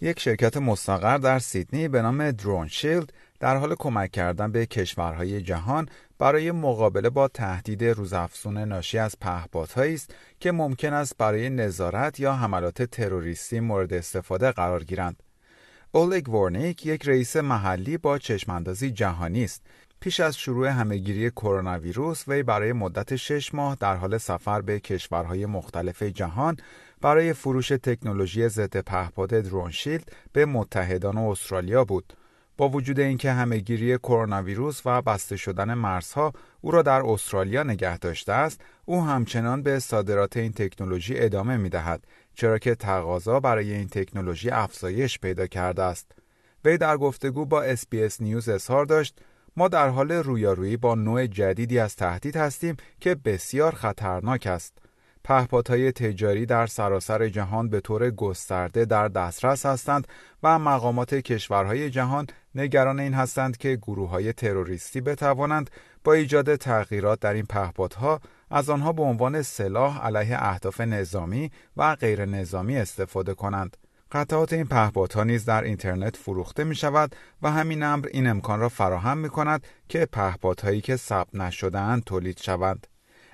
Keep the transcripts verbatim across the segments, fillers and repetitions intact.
یک شرکت مستقر در سیدنی به نام درونشیلد در حال کمک کردن به کشورهای جهان برای مقابله با تهدید روزافزون ناشی از پهپادهایی است که ممکن است برای نظارت یا حملات تروریستی مورد استفاده قرار گیرند. اولگ ورنیک یک رئیس محلی با چشماندازی جهانی است. پیش از شروع همهگیری کرونا ویروس، وی برای مدت شش ماه در حال سفر به کشورهای مختلف جهان برای فروش تکنولوژی ضد پهپاد درونشیلد به متحدان و استرالیا بود. با وجود اینکه همهگیری کرونا ویروس و بسته شدن مرزها او را در استرالیا نگه داشته است، او همچنان به صادرات این تکنولوژی ادامه می‌دهد، چرا که تقاضا برای این تکنولوژی افزایش پیدا کرده است. وی در گفتگو با اسبیاس نیوز اظهار داشت: ما در حال رویارویی با نوع جدیدی از تهدید هستیم که بسیار خطرناک است. پهپادهای تجاری در سراسر جهان به طور گسترده در دسترس هستند و مقامات کشورهای جهان نگران این هستند که گروه‌های تروریستی بتوانند با ایجاد تغییرات در این پهپادها از آنها به عنوان سلاح علیه اهداف نظامی و غیر نظامی استفاده کنند. قطعات این پهپادها نیز در اینترنت فروخته می شود و همین امر این امکان را فراهم می کند که پهپادهایی که ثبت نشده‌اند تولید شوند.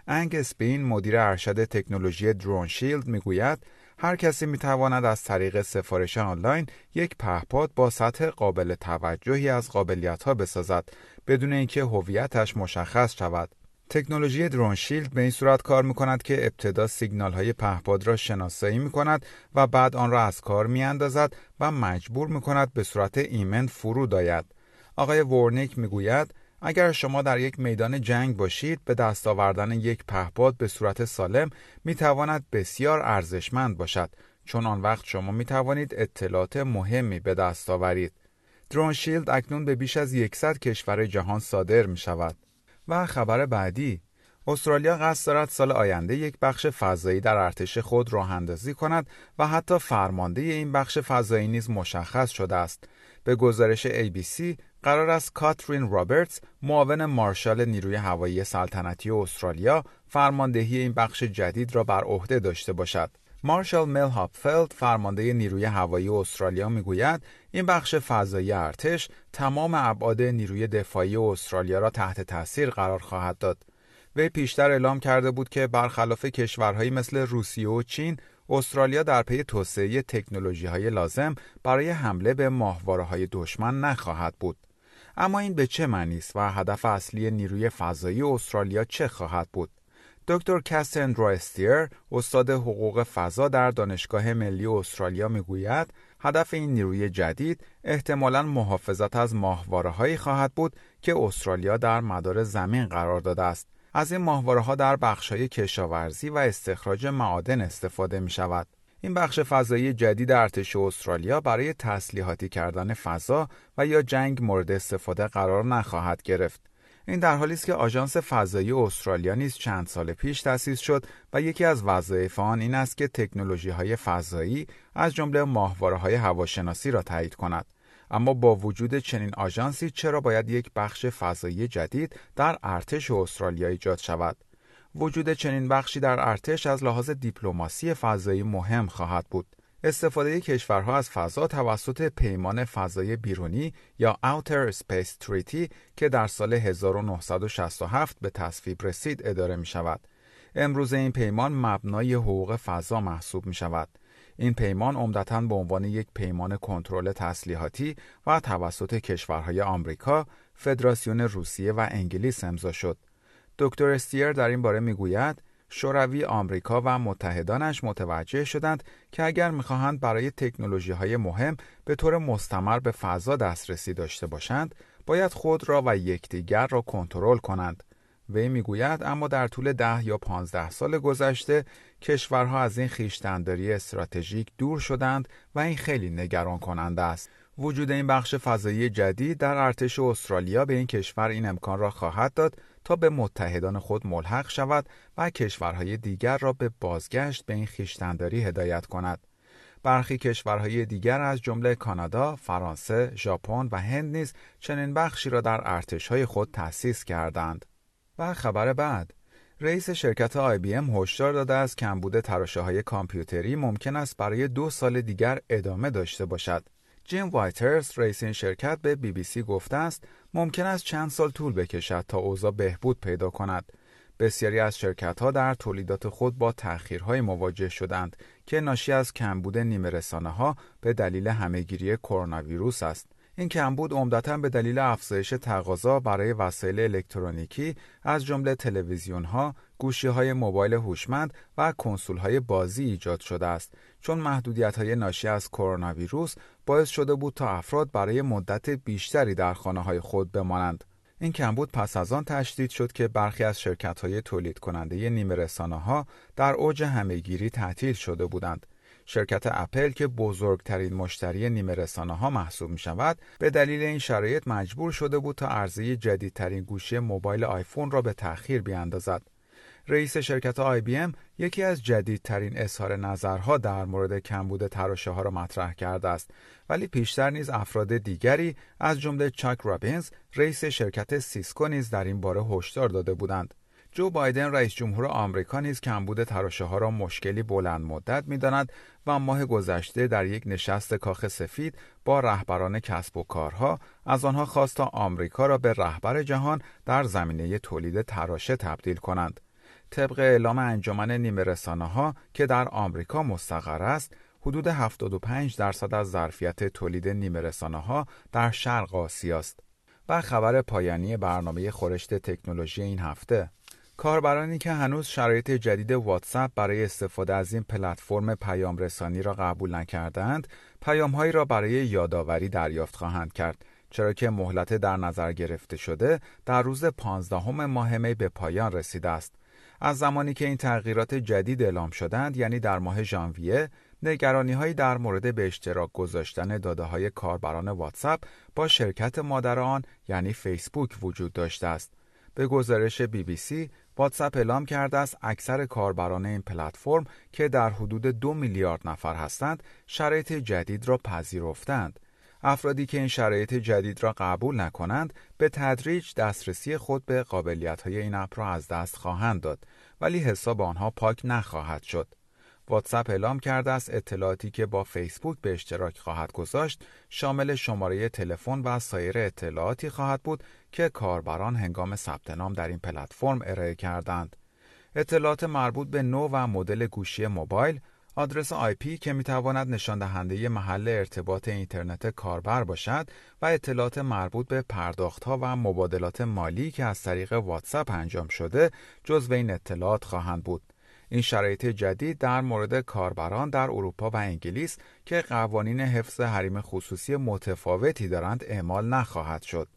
انگ سپین، مدیر ارشد تکنولوژی درونشیلد، میگوید هر کسی میتواند از طریق سفارش آنلاین یک پهپاد با سطح قابل توجهی از قابلیت‌ها بسازد بدون اینکه هویتش مشخص شود. تکنولوژی درونشیلد به این صورت کار می‌کند که ابتدا سیگنال‌های پهپاد را شناسایی می‌کند و بعد آن را از کار می‌اندازد و مجبور می‌کند به صورت ایمن فرود آید. آقای ورنیک میگوید اگر شما در یک میدان جنگ باشید، به دست آوردن یک پهپاد به صورت سالم می تواند بسیار ارزشمند باشد، چون آن وقت شما می توانید اطلاعات مهمی به دست آورید. درونشیلد اکنون به بیش از صد کشور جهان صادر می شود. و خبر بعدی، استرالیا قصد دارد سال آینده یک بخش فضایی در ارتش خود راه اندازی کند و حتی فرمانده این بخش فضایی نیز مشخص شده است. به گزارش ای بی سی، قرار است کاترین روبرتز، معاون مارشال نیروی هوایی سلطنتی استرالیا، فرماندهی این بخش جدید را بر عهده داشته باشد. مارشال میل هاپفلد، فرمانده نیروی هوایی استرالیا، میگوید این بخش فضایی ارتش تمام ابعاد نیروی دفاعی استرالیا را تحت تاثیر قرار خواهد داد. وی پیشتر اعلام کرده بود که برخلاف کشورهایی مثل روسیه و چین، استرالیا در پی توسعه تکنولوژی‌های لازم برای حمله به ماهواره‌های دشمن نخواهد بود. اما این به چه معنی است و هدف اصلی نیروی فضایی استرالیا چه خواهد بود؟ دکتر کاسندرا استیر، استاد حقوق فضا در دانشگاه ملی استرالیا، میگوید هدف این نیروی جدید احتمالاً محافظت از ماهواره‌هایی خواهد بود که استرالیا در مدار زمین قرار داده است. از این ماهواره‌ها در بخش‌های کشاورزی و استخراج معادن استفاده می‌شود. این بخش فضایی جدید ارتش استرالیا برای تسلیحاتی کردن فضا و یا جنگ مورد استفاده قرار نخواهد گرفت. این در حالی است که آژانس فضایی استرالیا نیز چند سال پیش تأسیس شد و یکی از وظایف آن این است که تکنولوژی‌های فضایی از جمله ماهواره‌های هواشناسی را تایید کند. اما با وجود چنین آژانسی، چرا باید یک بخش فضایی جدید در ارتش استرالیا ایجاد شود؟ وجود چنین بخشی در ارتش از لحاظ دیپلماسی فضایی مهم خواهد بود. استفاده کشورها از فضا توسط پیمان فضایی بیرونی یا Outer Space Treaty که در سال هزار و نهصد و شصت و هفت به تصویب رسید اداره می شود. امروز این پیمان مبنای حقوق فضا محسوب می شود. این پیمان عمدتاً به عنوان یک پیمان کنترل تسلیحاتی و توسط کشورهای آمریکا، فدراسیون روسیه و انگلیس امضا شد. دکتر استیر در این باره میگوید شوروی، آمریکا و متحدانش متوجه شدند که اگر میخواهند برای تکنولوژی‌های مهم به طور مستمر به فضا دسترسی داشته باشند، باید خود را و یکدیگر را کنترل کنند. وی میگوید اما در طول ده یا پانزده سال گذشته کشورها از این خویشتنداری استراتژیک دور شدند و این خیلی نگران کننده است. وجود این بخش فضایی جدید در ارتش استرالیا به این کشور این امکان را خواهد داد تا به متحدان خود ملحق شود و کشورهای دیگر را به بازگشت به این خویشتنداری هدایت کند. برخی کشورهای دیگر از جمله کانادا، فرانسه، ژاپن و هند نیز چنین بخشی را در ارتش‌های خود تأسیس کردند. و خبر بعد، رئیس شرکت آی بی ام هشدار داده است کمبود تراشه‌های کامپیوتری ممکن است برای دو سال دیگر ادامه داشته باشد. جیم وایترز رئیس این شرکت به بی بی سی گفته است ممکن است چند سال طول بکشد تا اوضاع بهبود پیدا کند. بسیاری از شرکت‌ها در تولیدات خود با تأخیرهای مواجه شدند که ناشی از کمبود نیمه رسانه‌ها به دلیل همه‌گیری کرونا ویروس است. این کمبود عمدتاً به دلیل افزایش تقاضا برای وسایل الکترونیکی از جمله تلویزیون‌ها، گوشی‌های موبایل هوشمند و کنسول‌های بازی ایجاد شده است، چون محدودیت‌های ناشی از کرونا ویروس باعث شده بود تا افراد برای مدت بیشتری در خانه‌های خود بمانند. این کمبود پس از آن تشدید شد که برخی از شرکت‌های تولید کننده نیمه رسانه‌ها در اوج همه‌گیری تعطیل شده بودند. شرکت اپل که بزرگترین مشتری نیمه رسانه‌ها محسوب می‌شود، به دلیل این شرایط مجبور شده بود تا عرضه جدیدترین گوشی موبایل آیفون را به تأخیر بیاندازد. رئیس شرکت آی بی ام یکی از جدیدترین اظهار نظرها در مورد کمبود تراشه‌ها را مطرح کرده است، ولی پیشتر نیز افراد دیگری از جمله چاک رابینز رئیس شرکت سیسکو نیز در این باره هشدار داده بودند. جو بایدن رئیس جمهور آمریکا نیز کمبود تراشه‌ها را مشکلی بلند مدت می‌داند و ماه گذشته در یک نشست کاخ سفید با رهبران کسب و کارها از آنها خواست تا آمریکا را به رهبر جهان در زمینه تولید تراشه تبدیل کنند. طبق اعلام انجمن نیمه رسانه‌ها که در آمریکا مستقر است، حدود هفتاد و پنج درصد از ظرفیت تولید نیمه رسانه‌ها در شرق آسیا است. و خبر پایانی برنامه خورشت تکنولوژی این هفته، کاربرانی که هنوز شرایط جدید واتساپ برای استفاده از این پلتفرم پیام رسانی را قبول نکردند، پیام‌هایی را برای یادآوری دریافت خواهند کرد، چرا که مهلت در نظر گرفته شده در روز پانزدهم ماه می به پایان رسیده است. از زمانی که این تغییرات جدید اعلام شدند، یعنی در ماه ژانویه، نگرانی‌هایی در مورد به اشتراک گذاشتن داده‌های کاربران واتساپ با شرکت مادر آن، یعنی فیسبوک وجود داشته است. به گزارش بی بی سی، واتساپ اعلام کرده است اکثر کاربران این پلتفرم که در حدود دو میلیارد نفر هستند، شرایط جدید را پذیرفتند. افرادی که این شرایط جدید را قبول نکنند، به تدریج دسترسی خود به قابلیت‌های این اپ را از دست خواهند داد، ولی حساب آنها پاک نخواهد شد. واتساپ اعلام کرده است اطلاعاتی که با فیسبوک به اشتراک خواهد گذاشت، شامل شماره تلفن و سایر اطلاعاتی خواهد بود که کاربران هنگام ثبت نام در این پلتفرم ارائه کردند. اطلاعات مربوط به نوع و مدل گوشی موبایل، آدرس آی پی که میتواند نشان دهنده محل ارتباط اینترنت کاربر باشد و اطلاعات مربوط به پرداخت‌ها و مبادلات مالی که از طریق واتساپ انجام شده، جزو این اطلاعات خواهند بود. این شرایط جدید در مورد کاربران در اروپا و انگلیس که قوانین حفظ حریم خصوصی متفاوتی دارند اعمال نخواهد شد.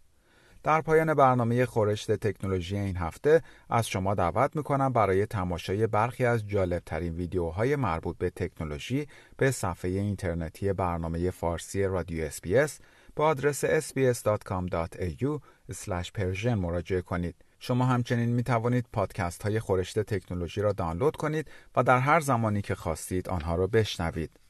در پایان برنامه خورشت تکنولوژی این هفته از شما دعوت می‌کنم برای تماشای برخی از جالب‌ترین ویدیوهای مربوط به تکنولوژی به صفحه اینترنتی برنامه فارسی رادیو اسپیس با آدرس اس بی اس دات کام دات ای یو اسلش پرژن مراجعه کنید. شما همچنین می‌توانید پادکست‌های خورشت تکنولوژی را دانلود کنید و در هر زمانی که خواستید آنها را بشنوید.